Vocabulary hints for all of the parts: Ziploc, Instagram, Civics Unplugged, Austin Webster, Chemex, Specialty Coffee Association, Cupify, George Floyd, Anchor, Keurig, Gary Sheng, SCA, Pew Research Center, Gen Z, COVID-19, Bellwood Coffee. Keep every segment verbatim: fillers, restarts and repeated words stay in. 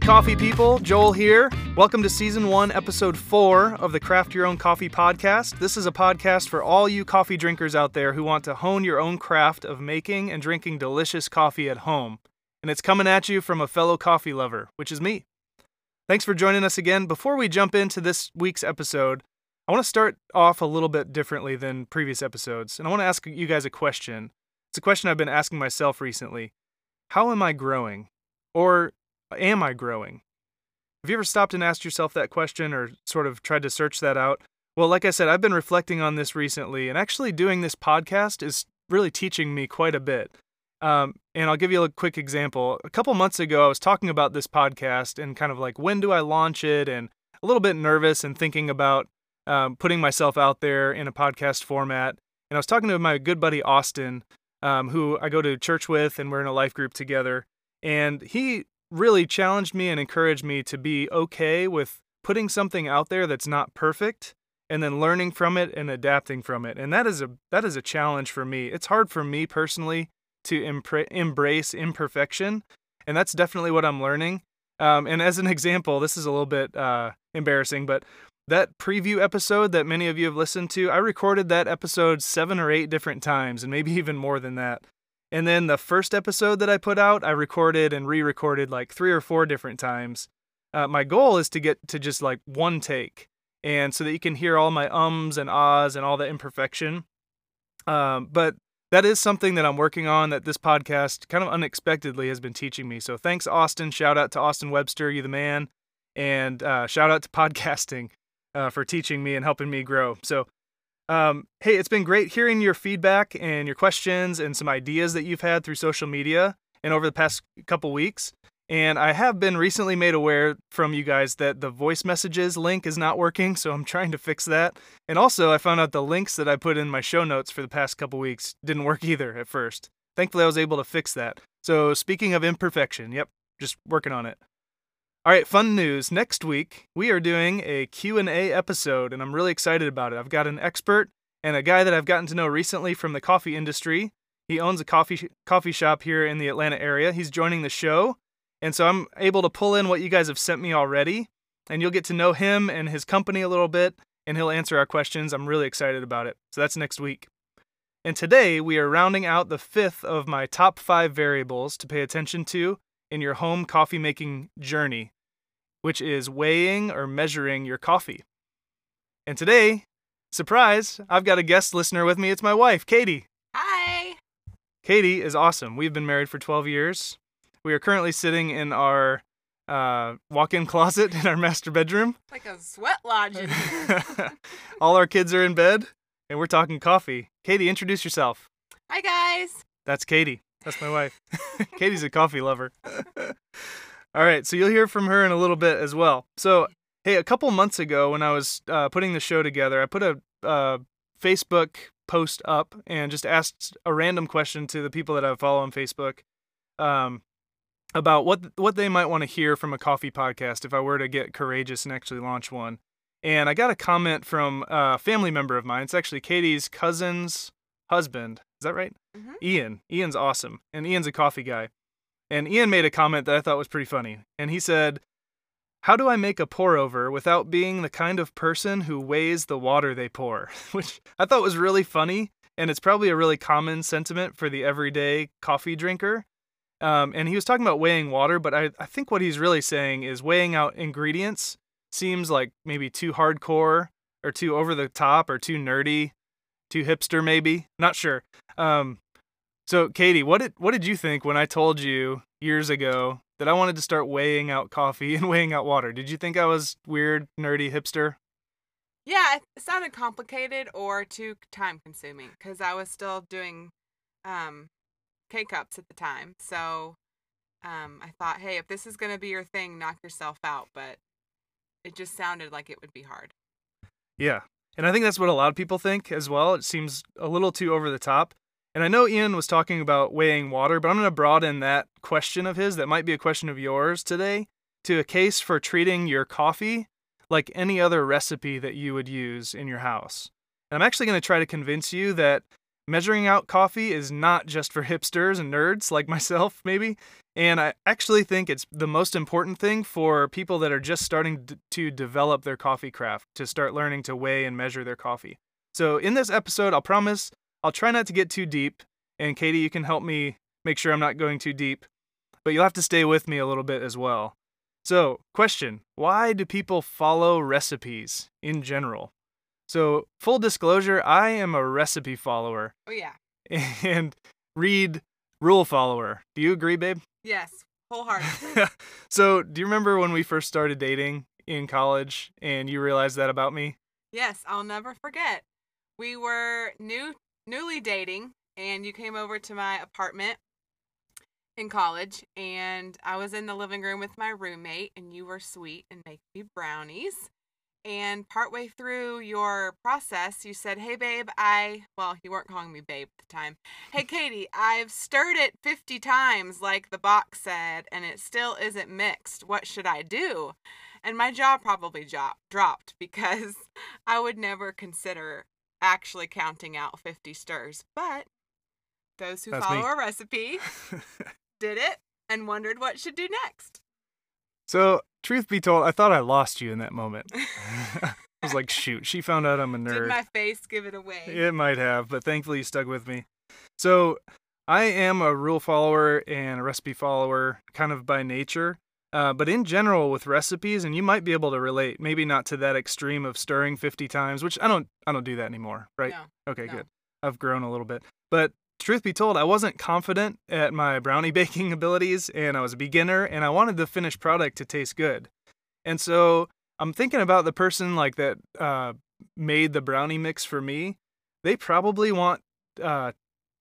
Hey coffee people, Joel here. Welcome to season one, episode four of the Craft Your Own Coffee podcast. This is a podcast for all you coffee drinkers out there who want to hone your own craft of making and drinking delicious coffee at home. And it's coming at you from a fellow coffee lover, which is me. Thanks for joining us again. Before we jump into this week's episode, I want to start off a little bit differently than previous episodes. And I want to ask you guys a question. It's a question I've been asking myself recently. How am I growing? Or am I growing? Have you ever stopped and asked yourself that question or sort of tried to search that out? Well, like I said, I've been reflecting on this recently, and actually doing this podcast is really teaching me quite a bit. Um, and I'll give you a quick example. A couple months ago, I was talking about this podcast and kind of like, when do I launch it? And a little bit nervous and thinking about um, putting myself out there in a podcast format. And I was talking to my good buddy, Austin, um, who I go to church with, and we're in a life group together. And he really challenged me and encouraged me to be okay with putting something out there that's not perfect and then learning from it and adapting from it. And that is a that is a challenge for me. It's hard for me personally to impre- embrace imperfection, and that's definitely what I'm learning. Um, and as an example, this is a little bit uh, embarrassing, but that preview episode that many of you have listened to, I recorded that episode seven or eight different times, and maybe even more than that. And then the first episode that I put out, I recorded and re-recorded like three or four different times. Uh, my goal is to get to just like one take, and so that you can hear all my ums and ahs and all the imperfection. Um, but that is something that I'm working on, that this podcast kind of unexpectedly has been teaching me. So thanks, Austin. Shout out to Austin Webster. You the man. And uh, shout out to podcasting uh, for teaching me and helping me grow. So Um, hey, it's been great hearing your feedback and your questions and some ideas that you've had through social media and over the past couple weeks. And I have been recently made aware from you guys that the voice messages link is not working, so I'm trying to fix that. And also, I found out the links that I put in my show notes for the past couple weeks didn't work either at first. Thankfully, I was able to fix that. So speaking of imperfection, yep, just working on it. All right, fun news. Next week, we are doing a Q and A episode, and I'm really excited about it. I've got an expert and a guy that I've gotten to know recently from the coffee industry. He owns a coffee coffee shop here in the Atlanta area. He's joining the show, and so I'm able to pull in what you guys have sent me already, and you'll get to know him and his company a little bit, and he'll answer our questions. I'm really excited about it. So that's next week. And today, we are rounding out the fifth of my top five variables to pay attention to in your home coffee-making journey, which is weighing or measuring your coffee. And today, surprise, I've got a guest listener with me. It's my wife, Katie. Hi. Katie is awesome. We've been married for twelve years. We are currently sitting in our uh, walk-in closet in our master bedroom. Like a sweat lodge. All our kids are in bed, and we're talking coffee. Katie, introduce yourself. Hi, guys. That's Katie. That's my wife. Katie's a coffee lover. All right, so you'll hear from her in a little bit as well. So, hey, a couple months ago when I was uh, putting the show together, I put a uh, Facebook post up and just asked a random question to the people that I follow on Facebook um, about what what they might want to hear from a coffee podcast if I were to get courageous and actually launch one. And I got a comment from a family member of mine. It's actually Katie's cousin's husband. Is that right? Mm-hmm. Ian. Ian's awesome. And Ian's a coffee guy. And Ian made a comment that I thought was pretty funny. And he said, "How do I make a pour-over without being the kind of person who weighs the water they pour?" Which I thought was really funny, and it's probably a really common sentiment for the everyday coffee drinker. Um, and he was talking about weighing water, but I, I think what he's really saying is weighing out ingredients seems like maybe too hardcore or too over-the-top or too nerdy, too hipster maybe. Not sure. Um, So, Katie, what did what did you think when I told you years ago that I wanted to start weighing out coffee and weighing out water? Did you think I was weird, nerdy, hipster? Yeah, it sounded complicated or too time-consuming because I was still doing um, K-cups at the time. So um, I thought, hey, if this is going to be your thing, knock yourself out. But it just sounded like it would be hard. Yeah, and I think that's what a lot of people think as well. It seems a little too over the top. And I know Ian was talking about weighing water, but I'm going to broaden that question of his, that might be a question of yours today, to a case for treating your coffee like any other recipe that you would use in your house. And I'm actually going to try to convince you that Measuring out coffee is not just for hipsters and nerds like myself, maybe. And I actually think it's the most important thing for people that are just starting d- to develop their coffee craft, to start learning to weigh and measure their coffee. So in this episode, I'll promise I'll try not to get too deep. And Katie, you can help me make sure I'm not going too deep. But you'll have to stay with me a little bit as well. So, question, why do people follow recipes in general? So, full disclosure, I am a recipe follower. Oh, yeah. And read rule follower. Do you agree, babe? Yes, wholeheartedly. So, do you remember when we first started dating in college and you realized that about me? Yes, I'll never forget. We were new, newly dating and you came over to my apartment in college and I was in the living room with my roommate and you were sweet and making me brownies. And partway through your process, you said, hey, babe, I, well, you weren't calling me babe at the time. Hey, Katie, I've stirred it fifty times like the box said, and it still isn't mixed. What should I do? And my jaw probably jo- dropped because I would never consider actually counting out fifty stirs. But those who That's follow me. A recipe did it and wondered what should do next. So, truth be told, I thought I lost you in that moment. I was like, shoot, she found out I'm a nerd. Did my face give it away? It might have, but thankfully you stuck with me. So, I am a rule follower and a recipe follower kind of by nature. Uh, but in general with recipes, and you might be able to relate, maybe not to that extreme of stirring fifty times, which I don't I don't do that anymore, right? No. Okay, no. Good. I've grown a little bit. But truth be told, I wasn't confident at my brownie baking abilities, and I was a beginner, and I wanted the finished product to taste good. And so I'm thinking about the person like that uh, made the brownie mix for me. They probably want uh,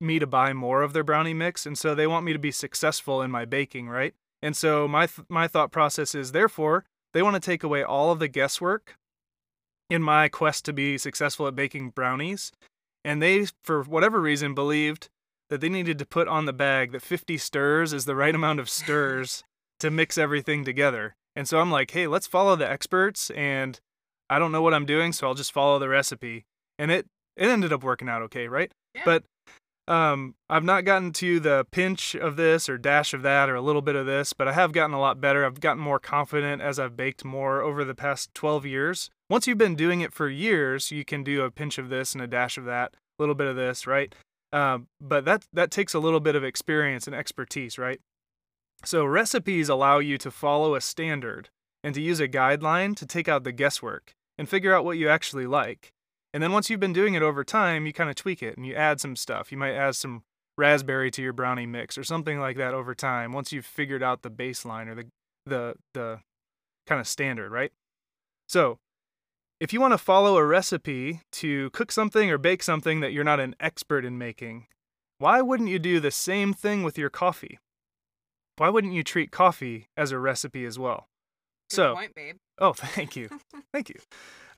me to buy more of their brownie mix, and so they want me to be successful in my baking, right? And so my th- my thought process is, therefore, they want to take away all of the guesswork in my quest to be successful at baking brownies. And they, for whatever reason, believed that they needed to put on the bag that fifty stirs is the right amount of stirs to mix everything together. And so I'm like, hey, let's follow the experts, and I don't know what I'm doing, so I'll just follow the recipe. And it, it ended up working out okay, right? Yeah. But um, I've not gotten to the pinch of this or dash of that or a little bit of this, but I have gotten a lot better. I've gotten more confident as I've baked more over the past twelve years. Once you've been doing it for years, you can do a pinch of this and a dash of that, a little bit of this, right? Uh, but that that takes a little bit of experience and expertise, right? So recipes allow you to follow a standard and to use a guideline to take out the guesswork and figure out what you actually like. And then once you've been doing it over time, you kind of tweak it and you add some stuff. You might add some raspberry to your brownie mix or something like that over time once you've figured out the baseline or the the the kind of standard, right? So if you want to follow a recipe to cook something or bake something that you're not an expert in making, why wouldn't you do the same thing with your coffee? Why wouldn't you treat coffee as a recipe as well? Good so, point, babe. Oh, thank you. Thank you.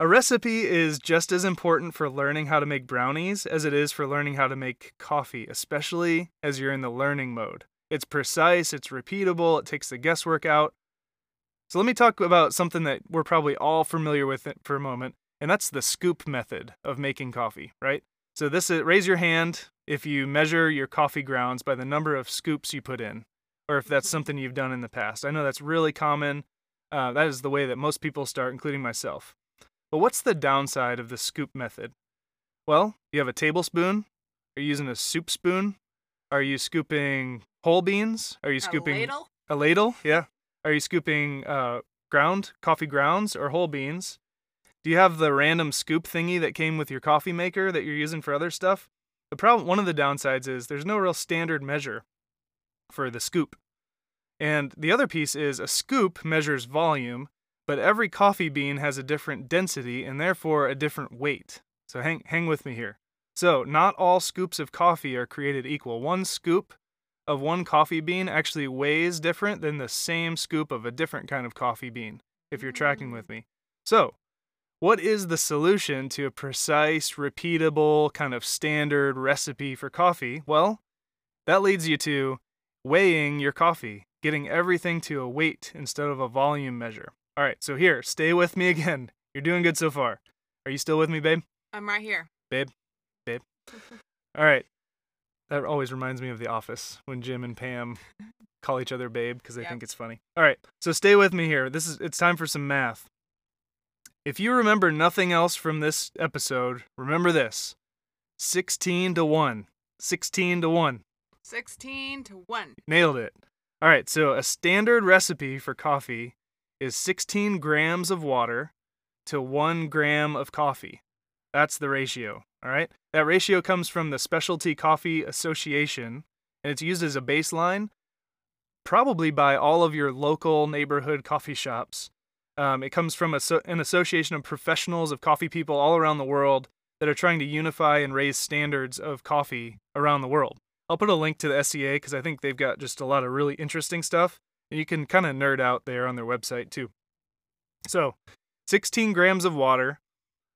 A recipe is just as important for learning how to make brownies as it is for learning how to make coffee, especially as you're in the learning mode. It's precise, it's repeatable, it takes the guesswork out. So let me talk about something that we're probably all familiar with for a moment, and that's the scoop method of making coffee, right? So this is, raise your hand if you measure your coffee grounds by the number of scoops you put in, or if that's something you've done in the past. I know that's really common. Uh, that is the way that most people start, including myself. But what's the downside of the scoop method? Well, you have a tablespoon. Are you using a soup spoon? Are you scooping whole beans? Are you scooping a ladle? A ladle, yeah. Are you scooping uh, ground, coffee grounds, or whole beans? Do you have the random scoop thingy that came with your coffee maker that you're using for other stuff? The problem, one of the downsides is there's no real standard measure for the scoop. And the other piece is a scoop measures volume, but every coffee bean has a different density and therefore a different weight. So hang, hang with me here. So not all scoops of coffee are created equal. One scoop of one coffee bean actually weighs different than the same scoop of a different kind of coffee bean, if you're tracking with me. So, what is the solution to a precise, repeatable, kind of standard recipe for coffee? Well, that leads you to weighing your coffee, getting everything to a weight instead of a volume measure. All right, so here, stay with me again. You're doing good so far. Are you still with me, babe? I'm right here. Babe, babe. All right. That always reminds me of The Office when Jim and Pam call each other babe because they yep. think it's funny. All right. So stay with me here. This is it's time for some math. If you remember nothing else from this episode, remember this. sixteen to one sixteen to one sixteen to one Nailed it. All right, so a standard recipe for coffee is sixteen grams of water to one gram of coffee. That's the ratio, all right? That ratio comes from the Specialty Coffee Association, and it's used as a baseline probably by all of your local neighborhood coffee shops. Um, it comes from a, an association of professionals, of coffee people all around the world that are trying to unify and raise standards of coffee around the world. I'll put a link to the S C A because I think they've got just a lot of really interesting stuff, and you can kind of nerd out there on their website too. So, sixteen grams of water,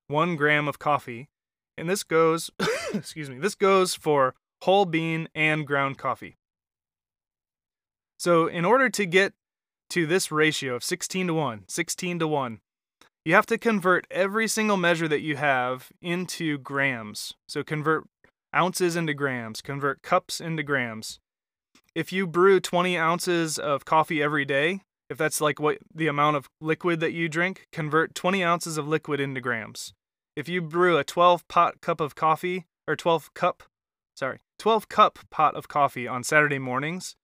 one gram of coffee, and this goes, excuse me, this goes for whole bean and ground coffee. So, in order to get to this ratio of sixteen to one, sixteen to one, you have to convert every single measure that you have into grams. So, convert ounces into grams, convert cups into grams. If you brew twenty ounces of coffee every day, if that's like what the amount of liquid that you drink, convert twenty ounces of liquid into grams. If you brew a twelve pot cup of coffee, or twelve cup, sorry, twelve cup pot of coffee on Saturday mornings,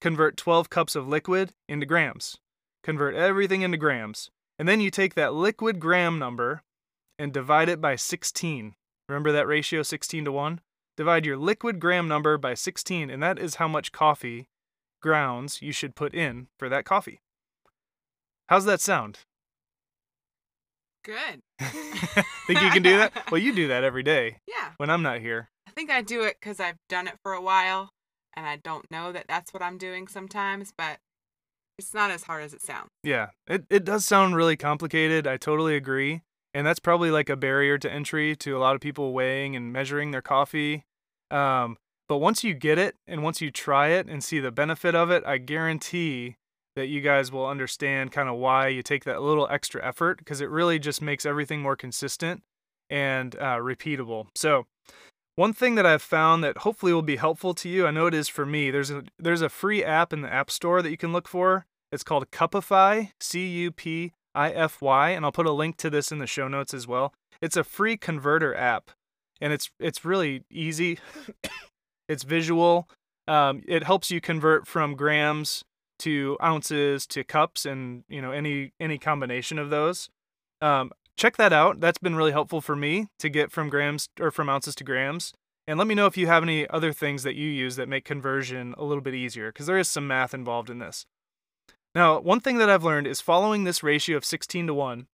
convert twelve cups of liquid into grams. Convert everything into grams. And then you take that liquid gram number and divide it by sixteen. Remember that ratio, sixteen to one? Divide your liquid gram number by sixteen, and that is how much coffee grounds you should put in for that coffee. How's that sound? Good. Think you can do that? Well, you do that every day. Yeah. When I'm not here. I think I do it because I've done it for a while, and I don't know that that's what I'm doing sometimes, but it's not as hard as it sounds. Yeah. It, it does sound really complicated. I totally agree. And that's probably like a barrier to entry to a lot of people weighing and measuring their coffee. Um, but once you get it and once you try it and see the benefit of it, I guarantee that you guys will understand kind of why you take that little extra effort, because it really just makes everything more consistent and uh, repeatable. So one thing that I've found that hopefully will be helpful to you, I know it is for me, there's a, there's a free app in the App Store that you can look for. It's called Cupify, C U P I F Y, and I'll put a link to this in the show notes as well. It's a free converter app, and it's it's really easy. It's visual. Um, it helps you convert from grams to ounces to cups, and you know any any combination of those. Um, check that out. That's been really helpful for me to get from grams or from ounces to grams. And let me know if you have any other things that you use that make conversion a little bit easier, because there is some math involved in this. Now, one thing that I've learned is following this ratio of sixteen to one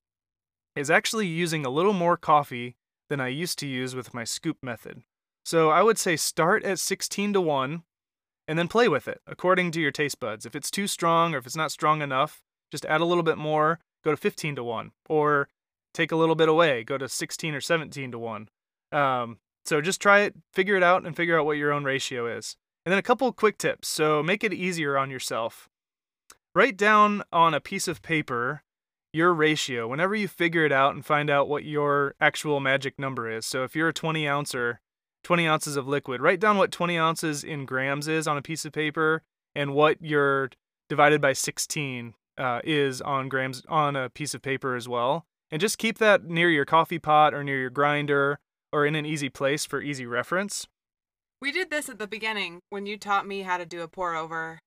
is actually using a little more coffee than I used to use with my scoop method. So I would say start at sixteen to one and then play with it according to your taste buds. If it's too strong or if it's not strong enough, just add a little bit more, go to fifteen to one, or take a little bit away, go to sixteen or seventeen to one. Um, so just try it, figure it out, and figure out what your own ratio is. And then a couple of quick tips. So make it easier on yourself. Write down on a piece of paper your ratio whenever you figure it out and find out what your actual magic number is. So if you're a twenty ouncer, twenty ounces of liquid, write down what twenty ounces in grams is on a piece of paper and what your divided by sixteen uh, is on grams on a piece of paper as well. And just keep that near your coffee pot or near your grinder or in an easy place for easy reference. We did this at the beginning when you taught me how to do a pour over.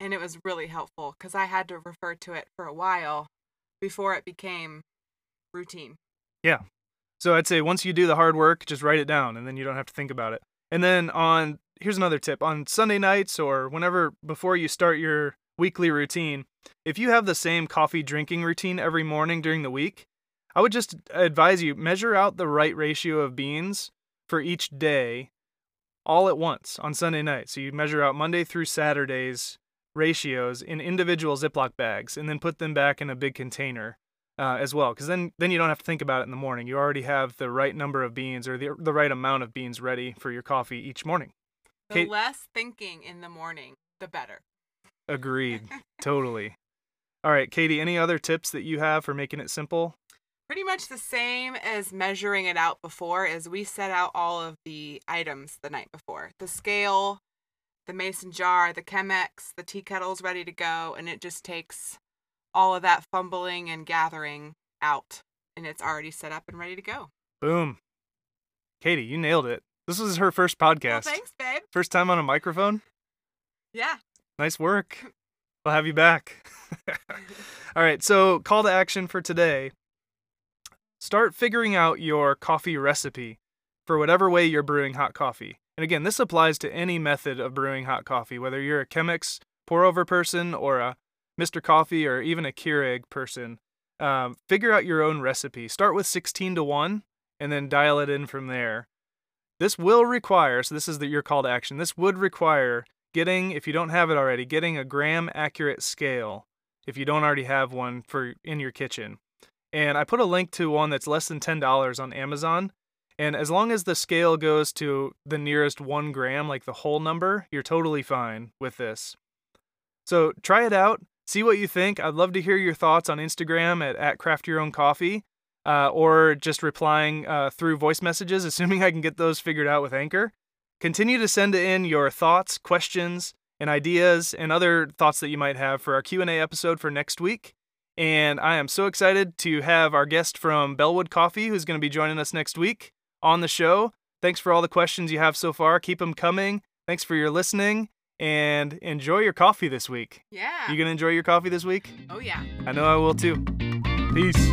And it was really helpful because I had to refer to it for a while before it became routine. Yeah. So I'd say once you do the hard work, just write it down and then you don't have to think about it. And then on, here's another tip, on Sunday nights or whenever, before you start your weekly routine, if you have the same coffee drinking routine every morning during the week, I would just advise you measure out the right ratio of beans for each day all at once on Sunday night. So you measure out Monday through Saturday's ratios in individual Ziploc bags and then put them back in a big container uh, as well, because then then you don't have to think about it in the morning. You already have the right number of beans or the the right amount of beans ready for your coffee each morning. The Kate? Less thinking in the morning, the better. Agreed. Totally. All right, Katie, any other tips that you have for making it simple? pretty much the same as measuring it out before, as we set out all of the items the night before. The scale, the mason jar, the Chemex, the tea kettle's ready to go, and it just takes all of that fumbling and gathering out, and it's already set up and ready to go. Boom. Katie, you nailed it. This was her first podcast. Well, thanks, babe. First time on a microphone? Yeah. Nice work. We'll have you back. All right, so call to action for today. Start figuring out your coffee recipe for whatever way you're brewing hot coffee. And again, this applies to any method of brewing hot coffee, whether you're a Chemex pour-over person or a Mister Coffee or even a Keurig person. Um, figure out your own recipe. Start with sixteen to one and then dial it in from there. This will require, so this is the, your call to action, this would require getting, if you don't have it already, getting a gram accurate scale if you don't already have one for in your kitchen. And I put a link to one that's less than ten dollars on Amazon. And as long as the scale goes to the nearest one gram, like the whole number, you're totally fine with this. So try it out. See what you think. I'd love to hear your thoughts on Instagram at, at craft your own coffee, uh, or just replying uh, through voice messages, assuming I can get those figured out with Anchor. Continue to send in your thoughts, questions, and ideas, and other thoughts that you might have for our Q and A episode for next week. And I am so excited to have our guest from Bellwood Coffee, who's going to be joining us next week on the show. Thanks for all the questions you have so far. Keep them coming. Thanks for your listening. And enjoy your coffee this week. Yeah. You going to enjoy your coffee this week? Oh, yeah. I know I will, too. Peace.